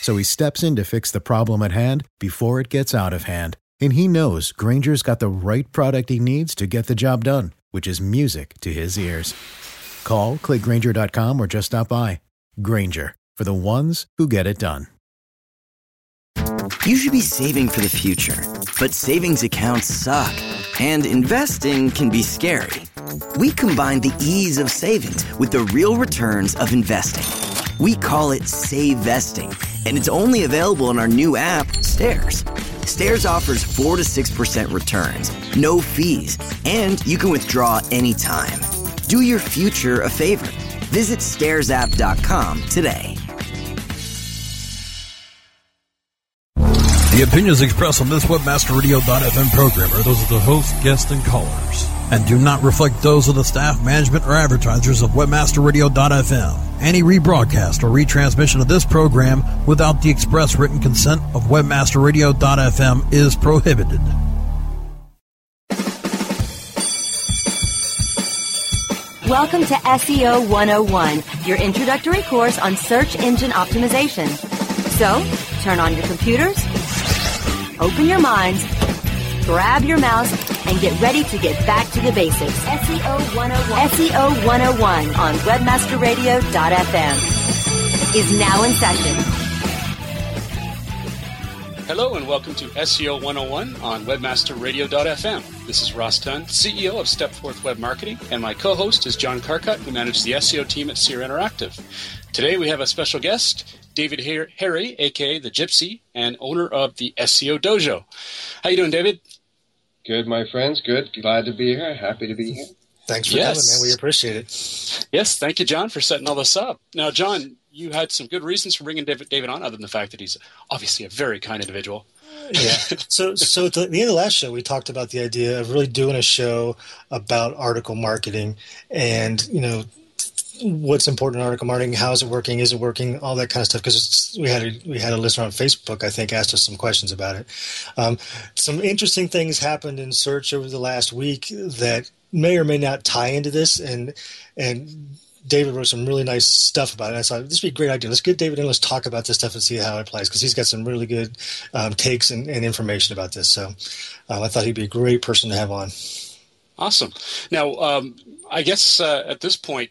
So he steps in to fix the problem at hand before it gets out of hand. And he knows Grainger's got the right product he needs to get the job done, which is music to his ears. Call, click Grainger.com, or just stop by. Grainger, for the ones who get it done. You should be saving for the future, but savings accounts suck, and investing can be scary. We combine the ease of savings with the real returns of investing. We call it SaveVesting, and it's only available in our new app, Stairs. Stairs offers 4 to 6% returns, no fees, and you can withdraw anytime. Do your future a favor. Visit StairsApp.com today. The opinions expressed on this WebmasterRadio.fm program are those of the host, guests, and callers, and do not reflect those of the staff, management, or advertisers of WebmasterRadio.fm. Any rebroadcast or retransmission of this program without the express written consent of WebmasterRadio.fm is prohibited. Welcome to SEO 101, your introductory course on search engine optimization. So, turn on your computers, open your minds, grab your mouse, and get ready to get back to the basics. SEO 101. SEO 101 on WebmasterRadio.fm is now in session. Hello and welcome to SEO 101 on WebmasterRadio.fm. This is Ross Dunn, CEO of Stepforth Web Marketing, and my co-host is John Carcutt, who manages the SEO team at SEER Interactive. Today we have a special guest, David Harry, a.k.a. The Gypsy, and owner of the SEO Dojo. How you doing, David? Good, my friends. Good. Glad to be here. Happy to be here. Thanks for coming, man. We appreciate it. Yes. Thank you, John, for setting all this up. Now, John, you had some good reasons for bringing David on, other than the fact that he's obviously a very kind individual. Yeah. So at the end of the last show, we talked about the idea of really doing a show about article marketing and, you know, what's important in article marketing, how is it working, is it working, all that kind of stuff, because we had a listener on Facebook, I think, asked us some questions about it. Some interesting things happened in search over the last week that may or may not tie into this, and David wrote some really nice stuff about it. I thought, this would be a great idea. Let's get David in, let's talk about this stuff and see how it applies, because he's got some really good takes and information about this. So I thought he'd be a great person to have on. Awesome. Now, I guess at this point,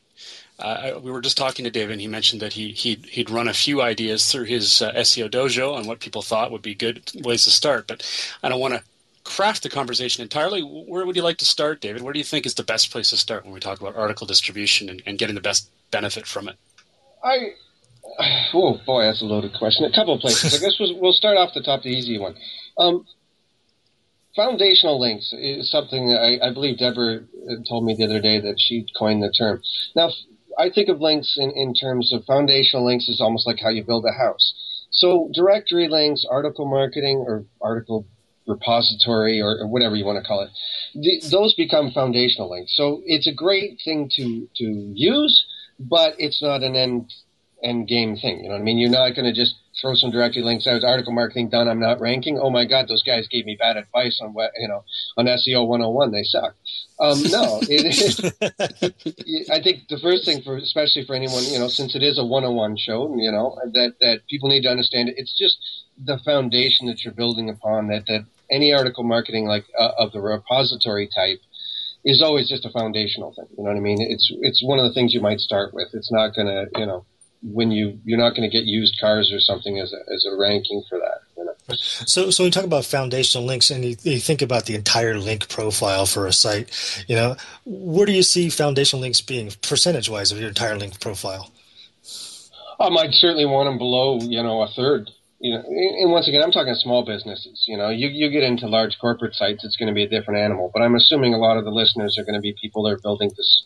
we were just talking to David, and he mentioned that he'd run a few ideas through his SEO Dojo and what people thought would be good ways to start. But I don't want to craft the conversation entirely. Where would you like to start, David? Where do you think is the best place to start when we talk about article distribution and getting the best benefit from it? Oh, boy, that's a loaded question. A couple of places. I guess we'll start off the top, the easy one. Foundational links is something that I believe Deborah told me the other day that she coined the term. Now, I think of links in terms of foundational links is almost like how you build a house. So directory links, article marketing, or article repository, or whatever you want to call it, those become foundational links. So it's a great thing to use, but it's not an end game thing. You know what I mean? You're not going to just throw some directory links out. Article marketing done. I'm not ranking. Oh my God, those guys gave me bad advice on SEO 101. They suck. No, I think the first thing especially for anyone, since it is a 101 show, that people need to understand it. It's just the foundation that you're building upon. That any article marketing like of the repository type is always just a foundational thing. You know what I mean? It's one of the things you might start with. It's not going to, when you're not going to get used cars or something as a ranking for that. So when we talk about foundational links and you think about the entire link profile for a site, you know, where do you see foundational links being percentage-wise of your entire link profile? I'd certainly want them below, a third. And once again, I'm talking small businesses. You get into large corporate sites, it's going to be a different animal. But I'm assuming a lot of the listeners are going to be people that are building this,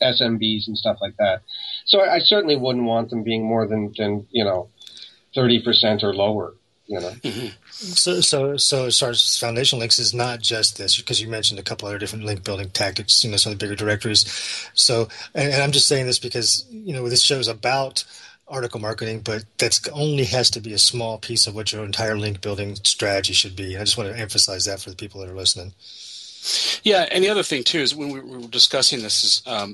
SMBs and stuff like that. So I certainly wouldn't want them being more than 30% or lower. So as far as foundational links is not just this, because you mentioned a couple other different link building tactics, some of the bigger directories. So, and I'm just saying this because, this show's about article marketing, but that's only has to be a small piece of what your entire link building strategy should be. I just want to emphasize that for the people that are listening. Yeah. And the other thing too, is when we were discussing this is,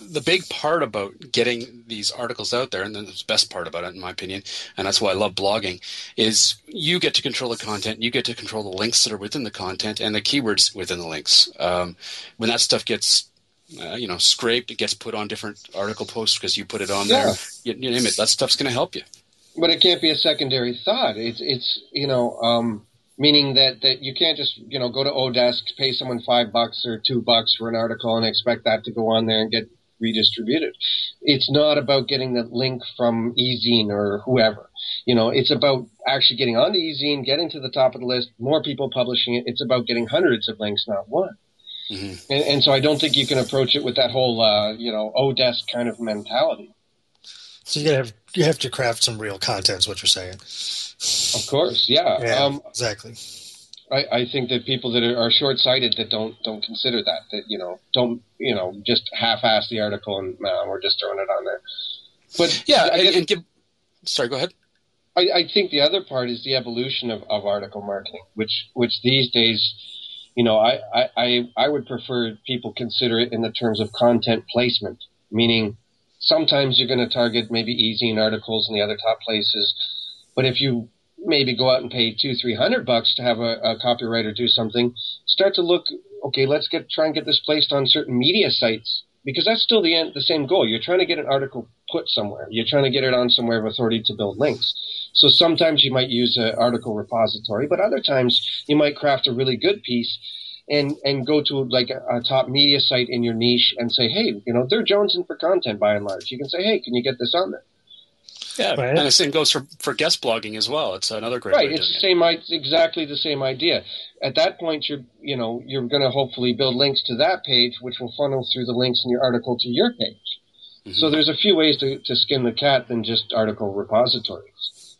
the big part about getting these articles out there, and the best part about it, in my opinion, and that's why I love blogging, is you get to control the content, you get to control the links that are within the content and the keywords within the links. When that stuff gets, scraped, it gets put on different article posts because you put it on there, you name it, that stuff's going to help you. But it can't be a secondary thought. Meaning that you can't just, go to Odesk, pay someone $5 or $2 for an article and expect that to go on there and get redistributed. It's not about getting the link from E-Zine or whoever. It's about actually getting onto E-Zine, getting to the top of the list, more people publishing it. It's about getting hundreds of links, not one. Mm-hmm. And so I don't think you can approach it with that whole, Odesk kind of mentality. So you have to craft some real content is what you're saying. Of course, yeah. Exactly. I think that people that are short-sighted that don't consider that don't just half-ass the article and we're just throwing it on there. But yeah, sorry, go ahead. I think the other part is the evolution of article marketing, which these days, I would prefer people consider it in the terms of content placement, meaning sometimes you're going to target maybe E-Zine articles and the other top places. But if you maybe go out and pay $200-$300 to have a copywriter do something, start to look, okay, let's try and get this placed on certain media sites, because that's still the same goal. You're trying to get an article put somewhere. You're trying to get it on somewhere of authority to build links. So sometimes you might use an article repository, but other times you might craft a really good piece and go to like a top media site in your niche and say, hey, they're jonesing for content by and large. You can say, hey, can you get this on there? Yeah, right. And the same goes for guest blogging as well. It's another great way of doing it. Right, it's exactly the same idea. At that point, you're going to hopefully build links to that page, which will funnel through the links in your article to your page. Mm-hmm. So there's a few ways to skin the cat than just article repositories.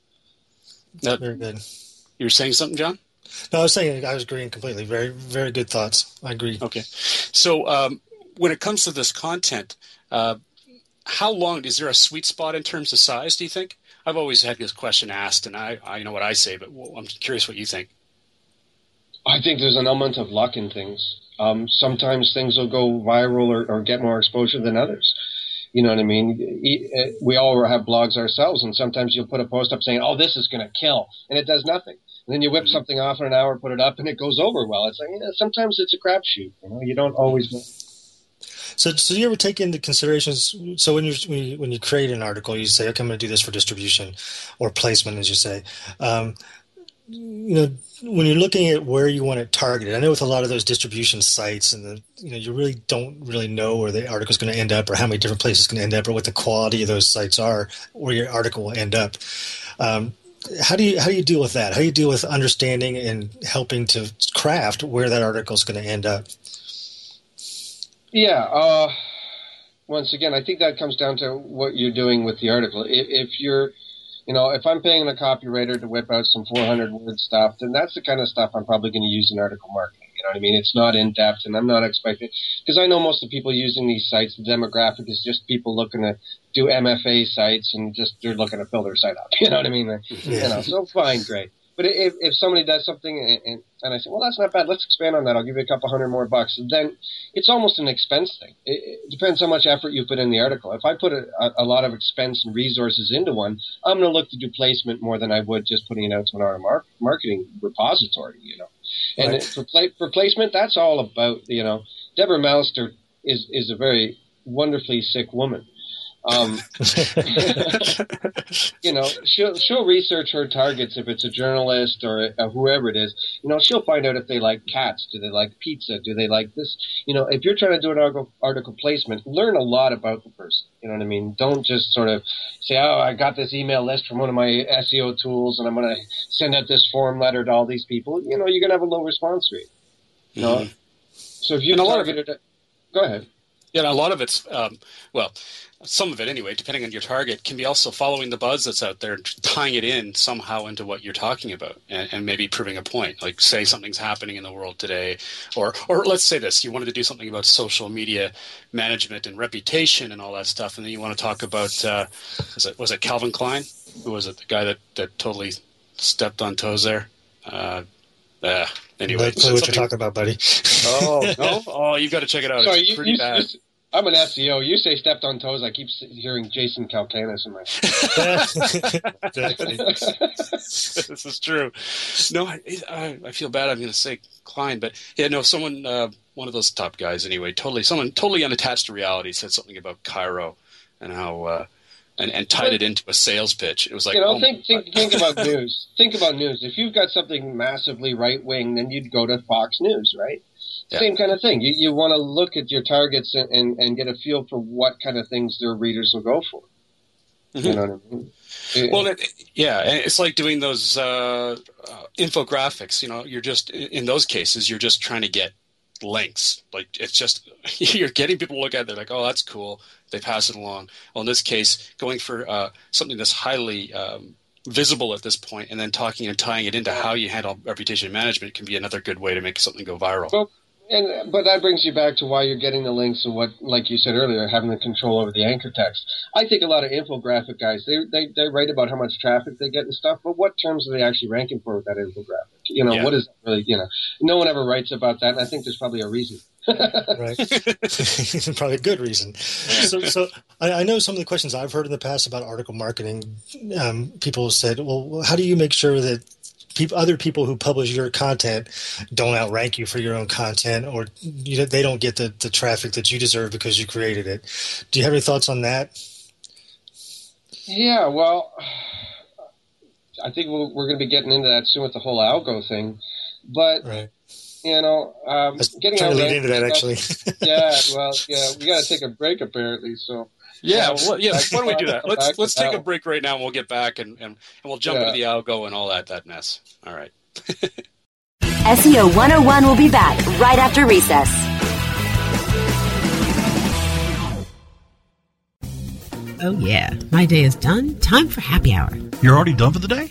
That's very good. You were saying something, John? No, I was saying I was agreeing completely. Very, very good thoughts. I agree. Okay. So when it comes to this content, how long is there a sweet spot in terms of size, do you think? I've always had this question asked, and I know what I say, but I'm curious what you think. I think there's an element of luck in things. Sometimes things will go viral or get more exposure than others. You know what I mean? We all have blogs ourselves, and sometimes you'll put a post up saying, oh, this is going to kill, and it does nothing. And then you whip something off in an hour, put it up, and it goes over well. It's like, sometimes it's a crapshoot. You don't always know. So do you ever take into considerations? So when you create an article, you say, "Okay, I'm going to do this for distribution or placement," as you say. When you're looking at where you want it targeted, I know with a lot of those distribution sites, and you really don't really know where the article is going to end up, or how many different places it's going to end up, or what the quality of those sites are, where your article will end up. How do you deal with that? How do you deal with understanding and helping to craft where that article is going to end up? Yeah. Once again, I think that comes down to what you're doing with the article. If you're, if I'm paying a copywriter to whip out some 400-word stuff, then that's the kind of stuff I'm probably going to use in article marketing. You know what I mean? It's not in depth, and I'm not expecting, because I know most of the people using these sites, the demographic is just people looking to do MFA sites and just they're looking to fill their site up. You know what I mean? So fine, great. But if somebody does something and I say, well, that's not bad, let's expand on that, I'll give you a couple $100 more, then it's almost an expense thing. It depends how much effort you put in the article. If I put a lot of expense and resources into one, I'm going to look to do placement more than I would just putting it out to an marketing repository, And right. for placement, that's all about, Deborah Malister is a very wonderfully sick woman. You know, she'll research her targets if it's a journalist or whoever it is. You know, she'll find out if they like cats, do they like pizza, do they like this. You know, if you're trying to do an article placement, learn a lot about the person. You know what I mean? Don't just sort of say, oh, I got this email list from one of my SEO tools and I'm going to send out this form letter to all these people. You know, you're going to have a low response rate. You know? Mm-hmm. So if you targeted it, go ahead. Yeah, a lot of it's, well, some of it anyway, depending on your target, can be also following the buzz that's out there and tying it in somehow into what you're talking about and maybe proving a point. Like, say something's happening in the world today, or let's say this, you wanted to do something about social media management and reputation and all that stuff, and then you want to talk about, was it Calvin Klein? Who was it? The guy that totally stepped on toes there? Anyway. No clue what you're talking about, buddy. Oh, no? Oh, you've got to check it out. Sorry, it's pretty bad. I'm an SEO. You say stepped on toes. I keep hearing Jason Calcanis in my This is true. No, I feel bad. I'm going to say Klein, but yeah, no, someone, one of those top guys anyway, someone totally unattached to reality said something about Cairo and how, and tied it into a sales pitch. It was like, you know, think about news. Think about news. If you've got something massively right wing, then you'd go to Fox News, right? Yeah. Same kind of thing. You want to look at your targets and get a feel for what kind of things their readers will go for. Mm-hmm. You know what I mean? Well, yeah, it's like doing those infographics. You know, you're just in those cases, you're just trying to get links. Like, it's just you're getting people to look at it. They're like, oh, that's cool. They pass it along. Well, in this case, going for something that's highly visible at this point, and then talking and tying it into how you handle reputation management can be another good way to make something go viral. Well, but that brings you back to why you're getting the links and what, like you said earlier, having the control over the anchor text. I think a lot of infographic guys, they write about how much traffic they get and stuff, but what terms are they actually ranking for with that infographic? You know, What is really, you know, no one ever writes about that, and I think there's probably a reason. Right. Probably a good reason. So I know some of the questions I've heard in the past about article marketing, people said, well, how do you make sure that other people who publish your content don't outrank you for your own content, or they don't get the traffic that you deserve because you created it? Do you have any thoughts on that? Yeah, well, I think we're going to be getting into that soon with the whole algo thing. But, You know, getting to lead into that actually. Yeah, well, yeah, we got to take a break apparently, so. Yeah, well, yeah. Why don't we do that? Let's take a break right now, and we'll get back and we'll jump into the algo and all that mess. All right. SEO 101 will be back right after recess. Oh, yeah. My day is done. Time for happy hour. You're already done for the day?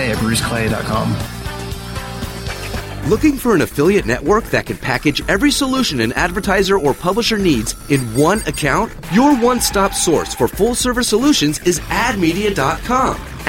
at BruceClay.com. Looking for an affiliate network that can package every solution an advertiser or publisher needs in one account? Your one-stop source for full-service solutions is AdMedia.com.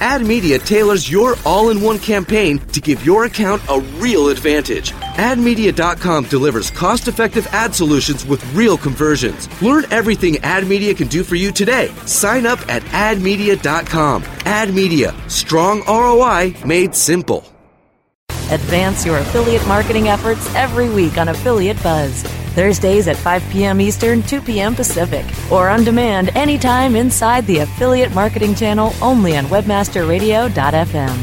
AdMedia tailors your all-in-one campaign to give your account a real advantage. AdMedia.com delivers cost-effective ad solutions with real conversions. Learn everything AdMedia can do for you today. Sign up at AdMedia.com. AdMedia, strong ROI made simple. Advance your affiliate marketing efforts every week on Affiliate Buzz. Thursdays at 5 p.m. Eastern, 2 p.m. Pacific, or on demand anytime inside the Affiliate Marketing Channel, only on WebmasterRadio.fm.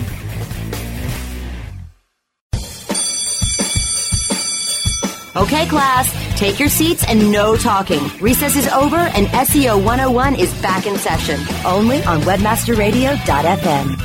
Okay, class, take your seats and no talking. Recess is over and SEO 101 is back in session, only on WebmasterRadio.fm.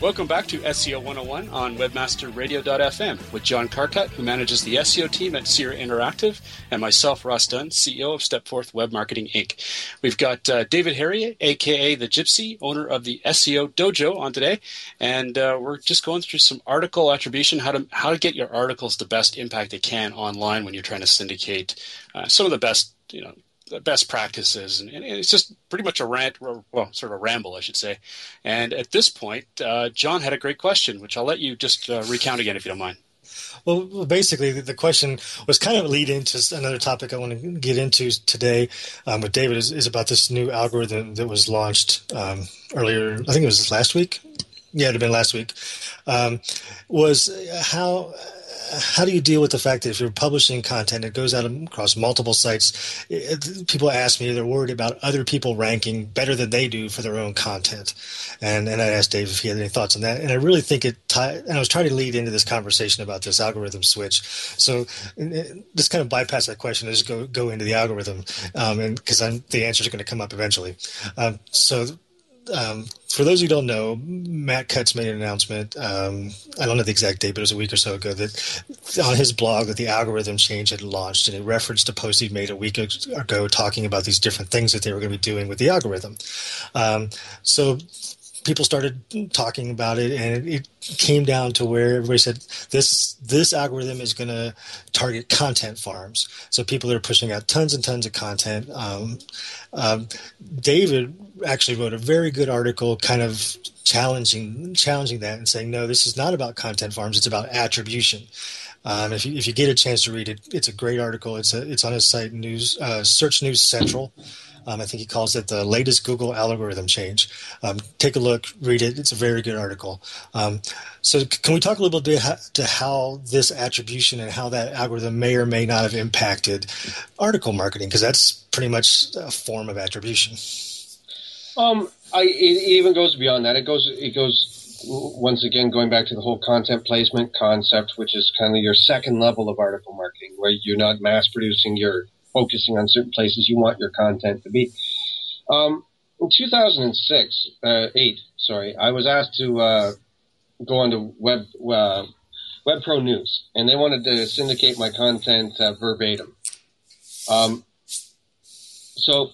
Welcome back to SEO 101 on WebmasterRadio.fm with John Carcutt, who manages the SEO team at SEER Interactive, and myself, Ross Dunn, CEO of Stepforth Web Marketing, Inc. We've got David Harry, a.k.a. The Gypsy, owner of the SEO Dojo, on today, and we're just going through some article attribution, how to get your articles the best impact they can online when you're trying to syndicate some of the best, best practices, and it's just pretty much a rant, sort of a ramble, I should say. And at this point, John had a great question, which I'll let you just recount again if you don't mind. Well, basically, the question was kind of lead into another topic I want to get into today with David is about this new algorithm that was launched earlier. I think it was last week. Yeah, it'd have been last week. Was how do you deal with the fact that if you're publishing content, it goes out across multiple sites? People ask me, they're worried about other people ranking better than they do for their own content. And I asked Dave if he had any thoughts on that. And I really think and I was trying to lead into this conversation about this algorithm switch. So this kind of bypass that question and just go into the algorithm, because the answers are going to come up eventually. For those who don't know, Matt Cutts made an announcement, I don't know the exact date, but it was a week or so ago, that on his blog that the algorithm change had launched, and it referenced a post he made a week ago talking about these different things that they were going to be doing with the algorithm. So people started talking about it, and it came down to where everybody said this algorithm is going to target content farms. So people are pushing out tons and tons of content. David actually wrote a very good article kind of challenging that and saying, no, this is not about content farms. It's about attribution. If you get a chance to read it, it's a great article. It's on his site, Search News Central. I think he calls it the latest Google algorithm change. Take a look, read it. It's a very good article. So can we talk a little bit to how this attribution and how that algorithm may or may not have impacted article marketing? Because that's pretty much a form of attribution. It even goes beyond that. It goes once again, going back to the whole content placement concept, which is kind of your second level of article marketing, where you're not mass producing, you're focusing on certain places you want your content to be. In 2008, I was asked to go on to WebPro News, and they wanted to syndicate my content verbatim. So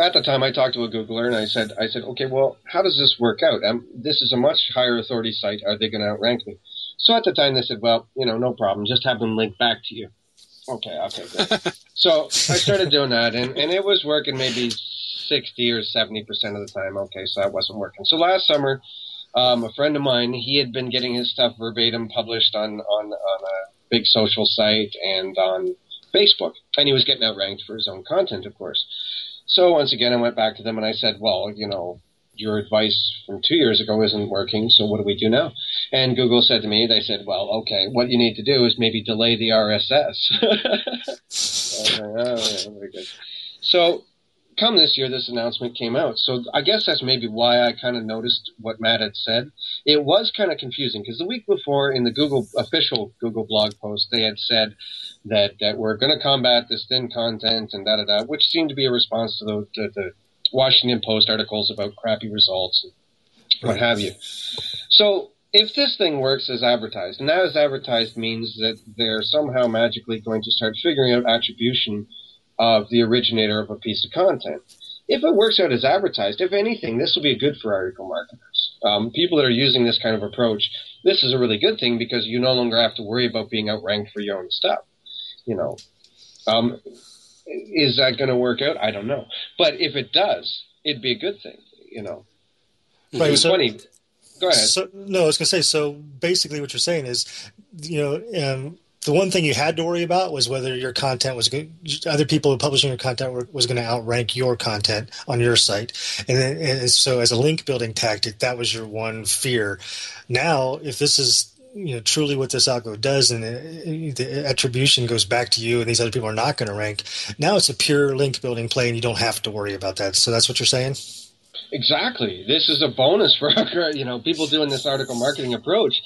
at the time, I talked to a Googler, and I said, okay, well, how does this work out? This is a much higher authority site. Are they going to outrank me? So at the time, they said, well, no problem. Just have them link back to you. Okay, I'll take that. So I started doing that, and it was working maybe 60 or 70% of the time. Okay, so that wasn't working. So last summer, a friend of mine, he had been getting his stuff verbatim published on a big social site and on Facebook, and he was getting outranked for his own content, of course. So once again, I went back to them and I said, well, your advice from 2 years ago isn't working, so what do we do now? And Google said to me, they said, well, okay, what you need to do is maybe delay the RSS. Very good. So come this year, this announcement came out. So I guess that's maybe why I kind of noticed what Matt had said. It was kind of confusing because the week before in the official Google blog post, they had said that we're going to combat this thin content and da-da-da, which seemed to be a response to the Washington Post articles about crappy results and what have you. So if this thing works as advertised, and that as advertised means that they're somehow magically going to start figuring out attribution of the originator of a piece of content. If it works out as advertised, if anything, this will be good for article marketers. People that are using this kind of approach, this is a really good thing because you no longer have to worry about being outranked for your own stuff. Is that going to work out? I don't know. But if it does, it'd be a good thing. you know. Right. It was funny. Go ahead. So, no, I was going to say, so basically what you're saying is, you know, the one thing you had to worry about was whether your content was good, other people publishing your content was going to outrank your content on your site. And then, and so as a link building tactic, that was your one fear. Now, if this is, you know, truly what this algo does, and the attribution goes back to you, and these other people are not going to rank. Now it's a pure link building play, and you don't have to worry about that. So that's what you're saying? Exactly. This is a bonus for, you know, people doing this article marketing approach.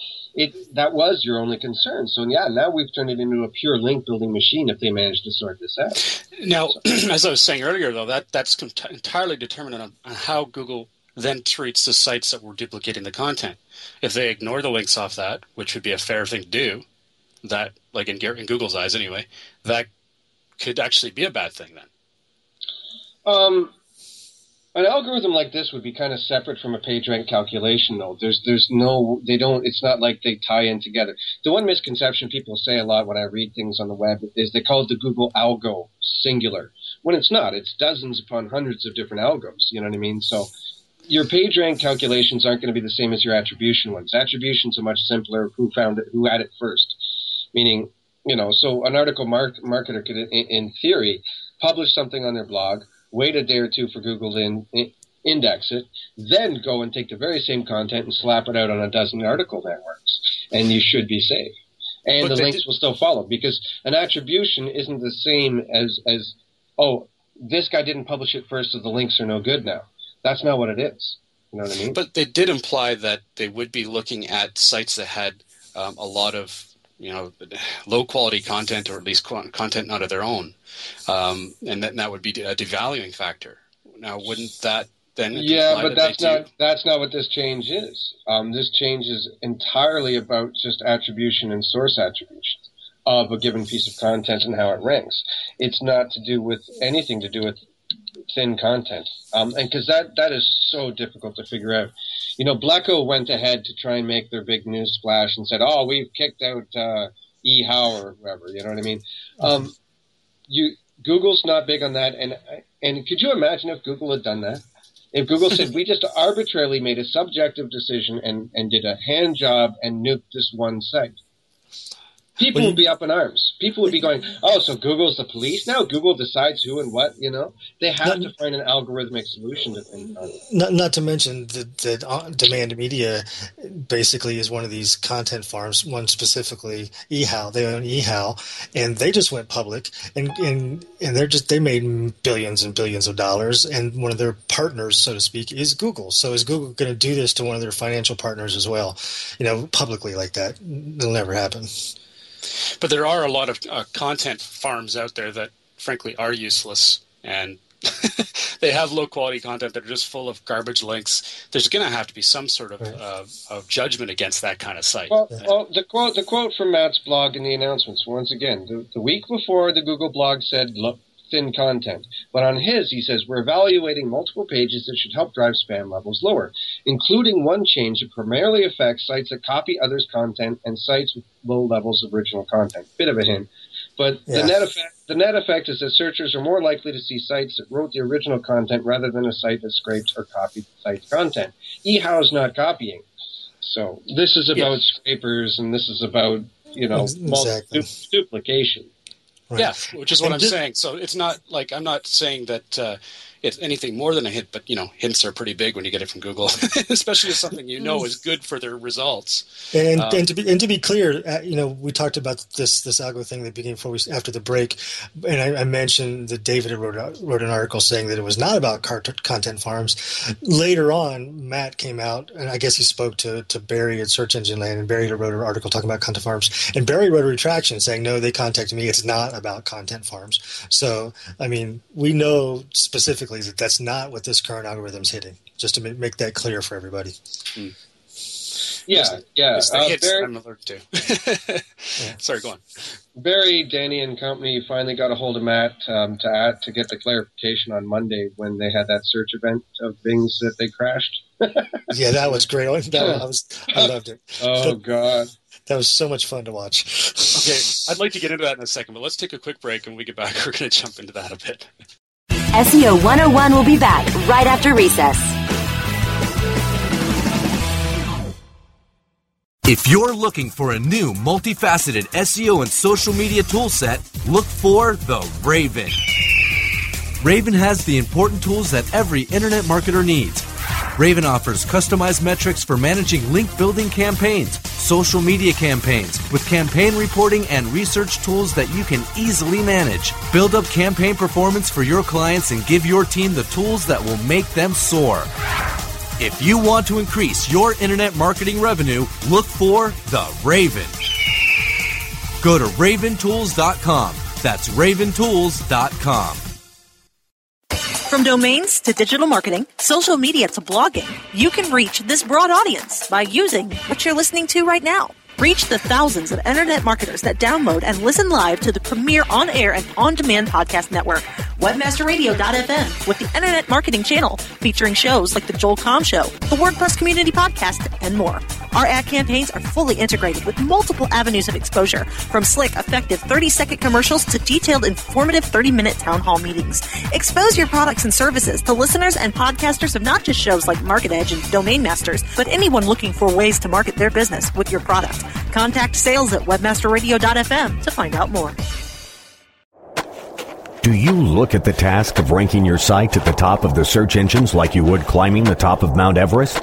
That was your only concern. So, yeah, now we've turned it into a pure link-building machine if they manage to sort this out. Now, as I was saying earlier, though, that's entirely determinant on how Google then treats the sites that were duplicating the content. If they ignore the links off that, which would be a fair thing to do, that, like in Google's eyes anyway, that could actually be a bad thing then. An algorithm like this would be kind of separate from a PageRank calculation, though. It's not like they tie in together. The one misconception people say a lot when I read things on the web is they call it the Google algo singular, when it's not. It's dozens upon hundreds of different algos. You know what I mean? So your PageRank calculations aren't going to be the same as your attribution ones. Attributions are much simpler. Who found it? Who had it first? Meaning, you know, so an article marketer could, in theory, publish something on their blog, wait a day or two for Google to index it, then go and take the very same content and slap it out on a dozen article networks, and you should be safe. And the links will still follow, because an attribution isn't the same as, oh, this guy didn't publish it first, so the links are no good now. That's not what it is. You know what I mean? But they did imply that they would be looking at sites that had a lot of, you know, low-quality content, or at least content not of their own, and that would be a devaluing factor. Now, wouldn't that then? Yeah, but that's not what this change is. This change is entirely about just attribution and source attribution of a given piece of content and how it ranks. It's not to do with anything to do with thin content, and because that is so difficult to figure out. You know, Blekko went ahead to try and make their big news splash and said, "Oh, we've kicked out eHow or whoever." You know what I mean? Google's not big on that, and could you imagine if Google had done that? If Google said, "We just arbitrarily made a subjective decision and did a hand job and nuked this one site," people would be up in arms. People would be going, "Oh, so Google's the police now? Google decides who and what?" You know, they have to find an algorithmic solution to things. Not to mention that Demand Media basically is one of these content farms. One specifically, eHow. They own eHow, and they just went public, and they made billions and billions of dollars. And one of their partners, so to speak, is Google. So is Google going to do this to one of their financial partners as well? You know, publicly like that, it'll never happen. But there are a lot of content farms out there that, frankly, are useless, and they have low-quality content that are just full of garbage links. There's going to have to be some sort of judgment against that kind of site. Well, the quote from Matt's blog in the announcements, once again, the week before the Google blog said, "Look, thin content." But on his, he says, "We're evaluating multiple pages that should help drive spam levels lower, including one change that primarily affects sites that copy others' content and sites with low levels of original content." Bit of a hint. But yeah. The net effect is that searchers are more likely to see sites that wrote the original content rather than a site that scraped or copied the site's content. eHow is not copying. So this is about scrapers, and this is about, you know, duplication. Right. Yeah, which is what I'm saying. So it's not like I'm not saying that it's anything more than a hint, but, you know, hints are pretty big when you get it from Google, especially if something you know is good for their results. And to be clear, you know, we talked about this algo thing that began after the break, and I mentioned that David wrote an article saying that it was not about content farms. Later on, Matt came out, and I guess he spoke to Barry at Search Engine Land, and Barry wrote an article talking about content farms, and Barry wrote a retraction saying, "No, they contacted me. It's not about content farms." So, I mean, we know specifically that that's not what this current algorithm is hitting, just to make that clear for everybody. Mm. Yeah. I'm alert too. Yeah. Sorry, go on. Barry, Danny, and company finally got a hold of Matt to get the clarification on Monday when they had that search event of things that they crashed. Yeah, that was great. I loved it. Oh, God. That was so much fun to watch. Okay, I'd like to get into that in a second, but let's take a quick break, and when we get back, we're going to jump into that a bit. SEO 101 will be back right after recess. If you're looking for a new multifaceted SEO and social media toolset, look for the Raven. Raven has the important tools that every internet marketer needs. Raven offers customized metrics for managing link building campaigns, social media campaigns, with campaign reporting and research tools that you can easily manage. Build up campaign performance for your clients and give your team the tools that will make them soar. If you want to increase your internet marketing revenue, look for the Raven. Go to raventools.com. That's raventools.com. From domains to digital marketing, social media to blogging, you can reach this broad audience by using what you're listening to right now. Reach the thousands of internet marketers that download and listen live to the premier on-air and on-demand podcast network, WebmasterRadio.fm, with the Internet Marketing Channel, featuring shows like The Joel Comm Show, the WordPress Community Podcast, and more. Our ad campaigns are fully integrated with multiple avenues of exposure, from slick, effective 30-second commercials to detailed, informative 30-minute town hall meetings. Expose your products and services to listeners and podcasters of not just shows like Market Edge and Domain Masters, but anyone looking for ways to market their business with your product. Contact sales at webmasterradio.fm to find out more. Do you look at the task of ranking your site at the top of the search engines like you would climbing the top of Mount Everest?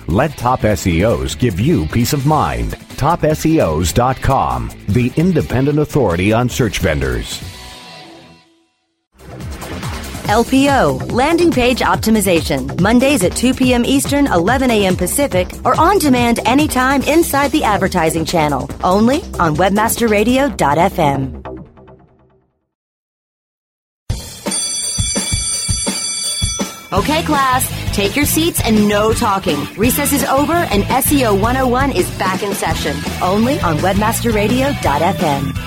Let Top SEOs give you peace of mind. TopSEOs.com, the independent authority on search vendors. LPO, Landing Page Optimization, Mondays at 2 p.m. Eastern, 11 a.m. Pacific, or on demand anytime inside the advertising channel, only on webmasterradio.fm. Okay, class, take your seats and no talking. Recess is over and SEO 101 is back in session, only on webmasterradio.fm.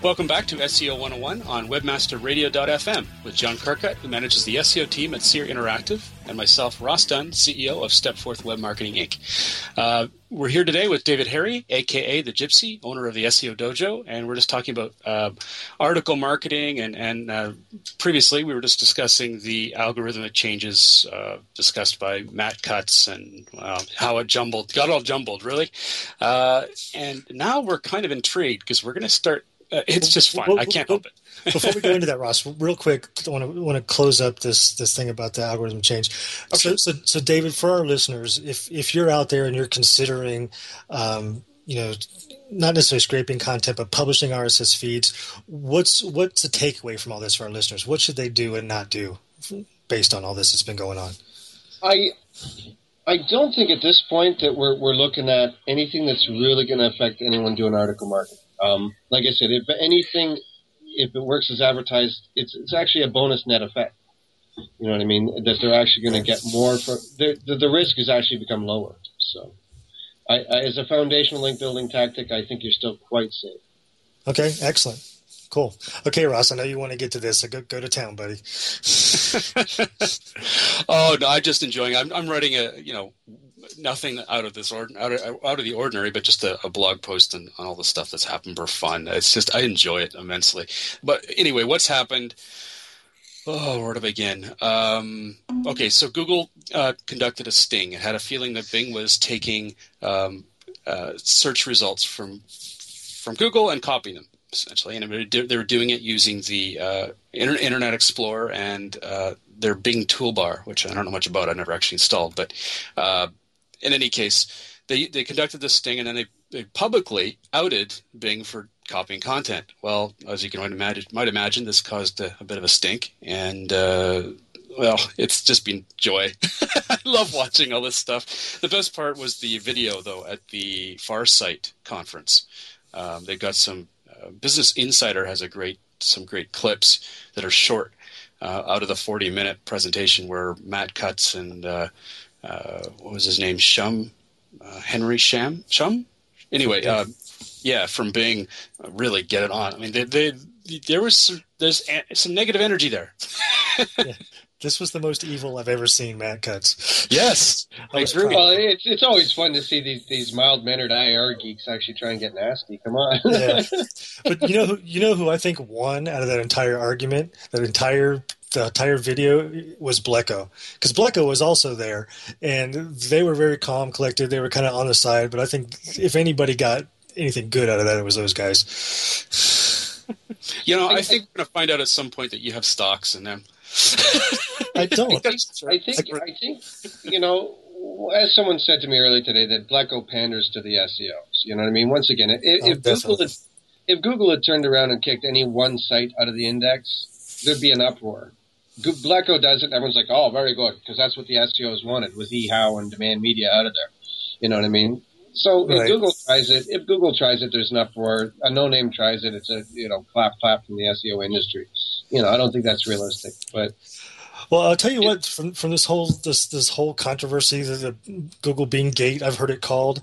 Welcome back to SEO 101 on webmasterradio.fm with John Carcutt, who manages the SEO team at SEER Interactive, and myself, Ross Dunn, CEO of Stepforth Web Marketing, Inc. We're here today with David Harry, a.k.a. The Gypsy, owner of the SEO Dojo, and we're just talking about article marketing, and previously we were just discussing the algorithmic changes discussed by Matt Cutts and how it got all jumbled, really. And now we're kind of intrigued because we're going to start. It's just fun. I can't help it. Before we go into that, Ross, real quick, I want to close up this thing about the algorithm change. Okay. So David, for our listeners, if you're out there and you're considering, not necessarily scraping content, but publishing RSS feeds, what's the takeaway from all this for our listeners? What should they do and not do based on all this that's been going on? I don't think at this point that we're looking at anything that's really going to affect anyone doing article marketing. Like I said, if it works as advertised, it's actually a bonus net effect. You know what I mean? That they're actually going to get more for the risk has actually become lower. So, I as a foundational link building tactic, I think you're still quite safe. Okay, excellent. Cool. Okay, Ross, I know you want to get to this, so go to town, buddy. Oh, no, I'm just enjoying it. I'm writing nothing out of the ordinary, but just a blog post on all the stuff that's happened for fun. It's just, I enjoy it immensely. But anyway, what's happened? Oh, where to begin? Okay, so Google conducted a sting. It had a feeling that Bing was taking search results from Google and copying them. Essentially, and they were doing it using the Internet Explorer and their Bing toolbar, which I don't know much about. I've never actually installed. But in any case, they conducted this sting, and then they publicly outed Bing for copying content. Well, as you can might imagine, this caused a bit of a stink, and it's just been joy. I love watching all this stuff. The best part was the video, though, at the Farsight conference. They got some. Business Insider has some great clips that are short out of the 40-minute presentation where Matt Cutts and what was his name? Henry Shum? Anyway, Yeah, from being really get it on. I mean, there's some negative energy there. Yeah. This was the most evil I've ever seen, Matt Cutts. Yes. Well, it's always fun to see these mild-mannered IR geeks actually try and get nasty. Come on. Yeah. But you know who I think won out of that entire argument, the entire video was Blekko, because Blekko was also there, and they were very calm, collected. They were kind of on the side, but I think if anybody got anything good out of that, it was those guys. I think we're going to find out at some point that you have stocks in them. I don't. I think as someone said to me earlier today, that Blekko panders to the SEOs. You know what I mean? Once again, if Google had turned around and kicked any one site out of the index, there'd be an uproar. Blekko does it. Everyone's like, "Oh, very good," because that's what the SEOs wanted, with eHow and Demand Media out of there. You know what I mean? So right. if Google tries it, there's enough for a no-name tries it. It's a clap from the SEO industry. I don't think that's realistic. But well, I'll tell you what. From this whole controversy, the Google Bing Gate, I've heard it called.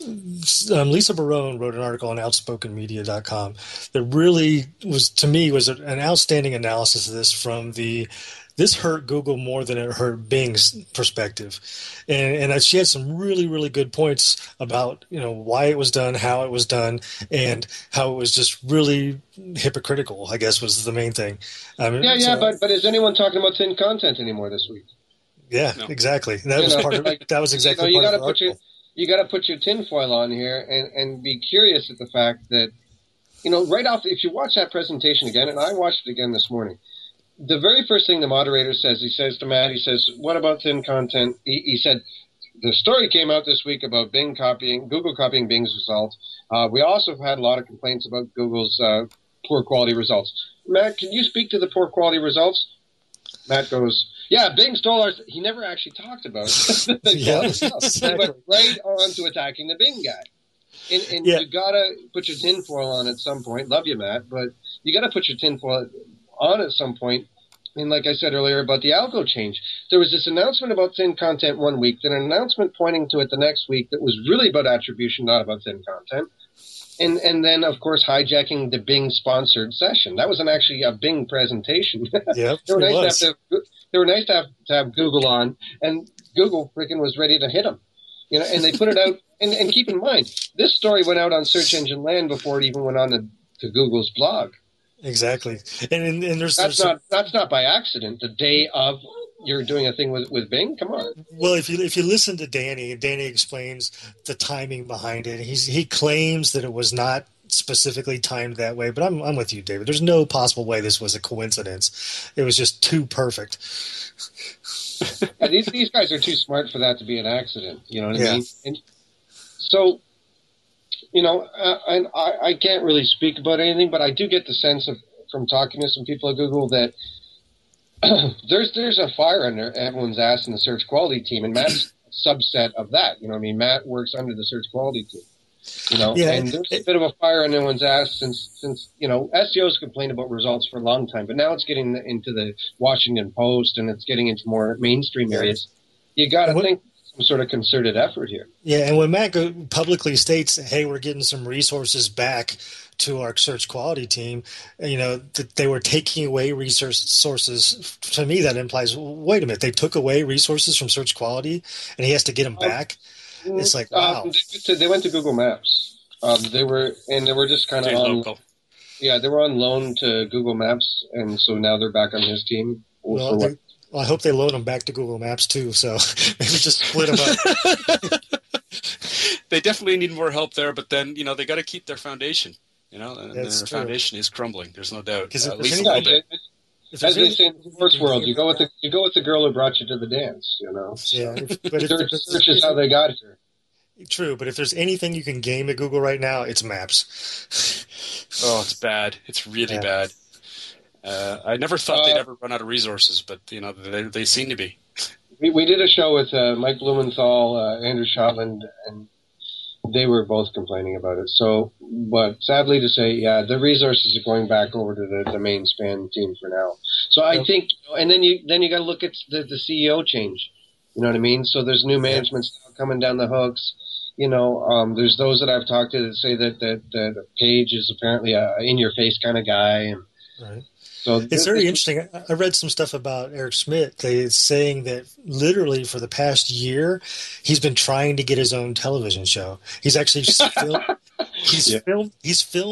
Lisa Barone wrote an article on OutspokenMedia.com that really was an outstanding analysis of this from the. This hurt Google more than it hurt Bing's perspective, and she had some really, really good points about why it was done, how it was done, and how it was just really hypocritical. I guess was the main thing. But is anyone talking about thin content anymore this week? Yeah, no. Exactly. You got to put your tinfoil on here and be curious at the fact that right off. If you watch that presentation again, and I watched it again this morning. The very first thing the moderator says, he says to Matt, he says, what about thin content? He said, the story came out this week about Google copying Bing's results. We also had a lot of complaints about Google's poor quality results. Matt, can you speak to the poor quality results? Matt goes, yeah, Bing stole our – he never actually talked about it. He went right on to attacking the Bing guy. And you got to put your tinfoil on at some point. Love you, Matt, but you got to put your tinfoil – on at some point, and like I said earlier about the algo change, there was this announcement about thin content one week, then an announcement pointing to it the next week that was really about attribution, not about thin content, and then of course hijacking the Bing sponsored session. That wasn't actually a Bing presentation. Yep, they were nice to have Google on, and Google freaking was ready to hit them, and they put it out. And keep in mind, this story went out on Search Engine Land before it even went on to Google's blog. Exactly, and that's not by accident. The day of, you're doing a thing with Bing. Come on. Well, if you listen to Danny explains the timing behind it. He claims that it was not specifically timed that way, but I'm with you, David. There's no possible way this was a coincidence. It was just too perfect. Yeah, these guys are too smart for that to be an accident. You know what I mean? And so. I can't really speak about anything, but I do get the sense from talking to some people at Google that there's a fire under everyone's ass in the search quality team, and Matt's a subset of that. You know what I mean? Matt works under the search quality team. And there's a bit of a fire under everyone's ass since SEOs complained about results for a long time, but now it's getting into the Washington Post and it's getting into more mainstream areas. You got to think. Some sort of concerted effort here. Yeah, and when Matt publicly states, hey, we're getting some resources back to our search quality team, that they were taking away resources. To me, that implies, wait a minute, they took away resources from search quality and he has to get them back? It's like, wow. They went to Google Maps. They were just kind of on local. Yeah, they were on loan to Google Maps, and so now they're back on his team. Well, I hope they load them back to Google Maps too, so maybe just split them up. They definitely need more help there, but then, they got to keep their foundation, and their foundation is crumbling. There's no doubt. At least a little bit. As they say in the sports world, you go with the girl who brought you to the dance, Yeah, but search is how they got here. True, but if there's anything you can game at Google right now, it's Maps. Oh, it's bad. It's really bad. I never thought they'd ever run out of resources, but they seem to be. We did a show with Mike Blumenthal, Andrew Schottland, and they were both complaining about it. So, but sadly to say, the resources are going back over to the main span team for now. So I think, and then you got to look at the CEO change. You know what I mean? So there's new management coming down the hooks. you know, there's those that I've talked to that say that Page is apparently a in-your-face kind of guy. And right. So it's very interesting. I read some stuff about Eric Schmidt. They saying that literally for the past year, he's been trying to get his own television show. He's actually filmed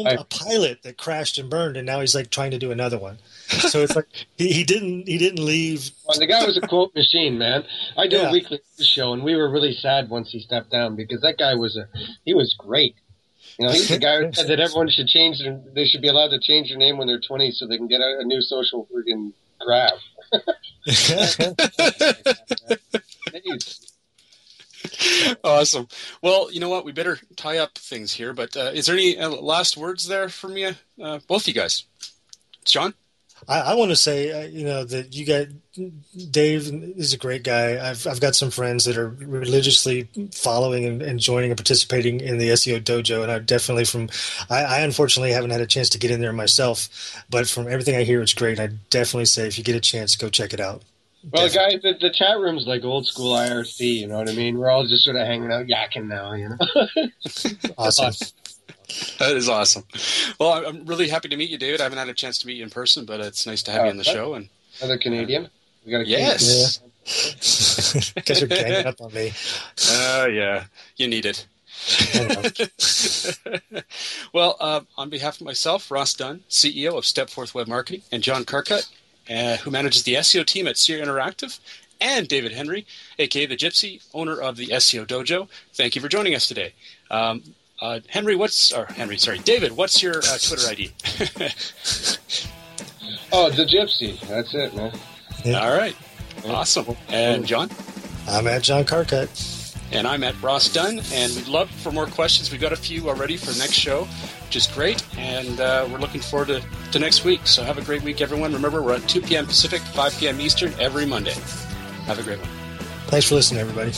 a pilot that crashed and burned, and now he's like trying to do another one. So it's like he didn't leave. Well, the guy was a quote machine, man. I did a weekly show, and we were really sad once he stepped down because that guy was great. You know, he's the guy who said that everyone should change they should be allowed to change their name when they're 20 so they can get a new social friggin' grab. Awesome. Well, you know what? We better tie up things here, but is there any last words there from you, both of you guys? John? I want to say, you know, that you got Dave is a great guy. I've got some friends that are religiously following and joining and participating in the SEO Dojo, and I definitely I unfortunately haven't had a chance to get in there myself, but from everything I hear, it's great. I definitely say if you get a chance, go check it out. Well, guys, the chat room's like old school IRC. You know what I mean? We're all just sort of hanging out, yakking now. You know, awesome. That is awesome. Well, I'm really happy to meet you, David. I haven't had a chance to meet you in person, but it's nice to have you on the show. And another Canadian. We got a yes. Because you're ganging up on me. Yeah. You need it. Well, on behalf of myself, Ross Dunn, CEO of Stepforth Web Marketing, and John Carcutt, who manages the SEO team at SEER Interactive, and David Henry, a.k.a. The Gypsy, owner of the SEO Dojo, thank you for joining us today. David, what's your Twitter ID? The Gypsy. That's it, man. Yeah. All right. Awesome. And John? I'm at John Carcutt. And I'm at Ross Dunn. And we'd love for more questions. We've got a few already for the next show, which is great. And we're looking forward to next week. So have a great week, everyone. Remember, we're at 2 p.m. Pacific, 5 p.m. Eastern every Monday. Have a great one. Thanks for listening, everybody.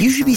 You should be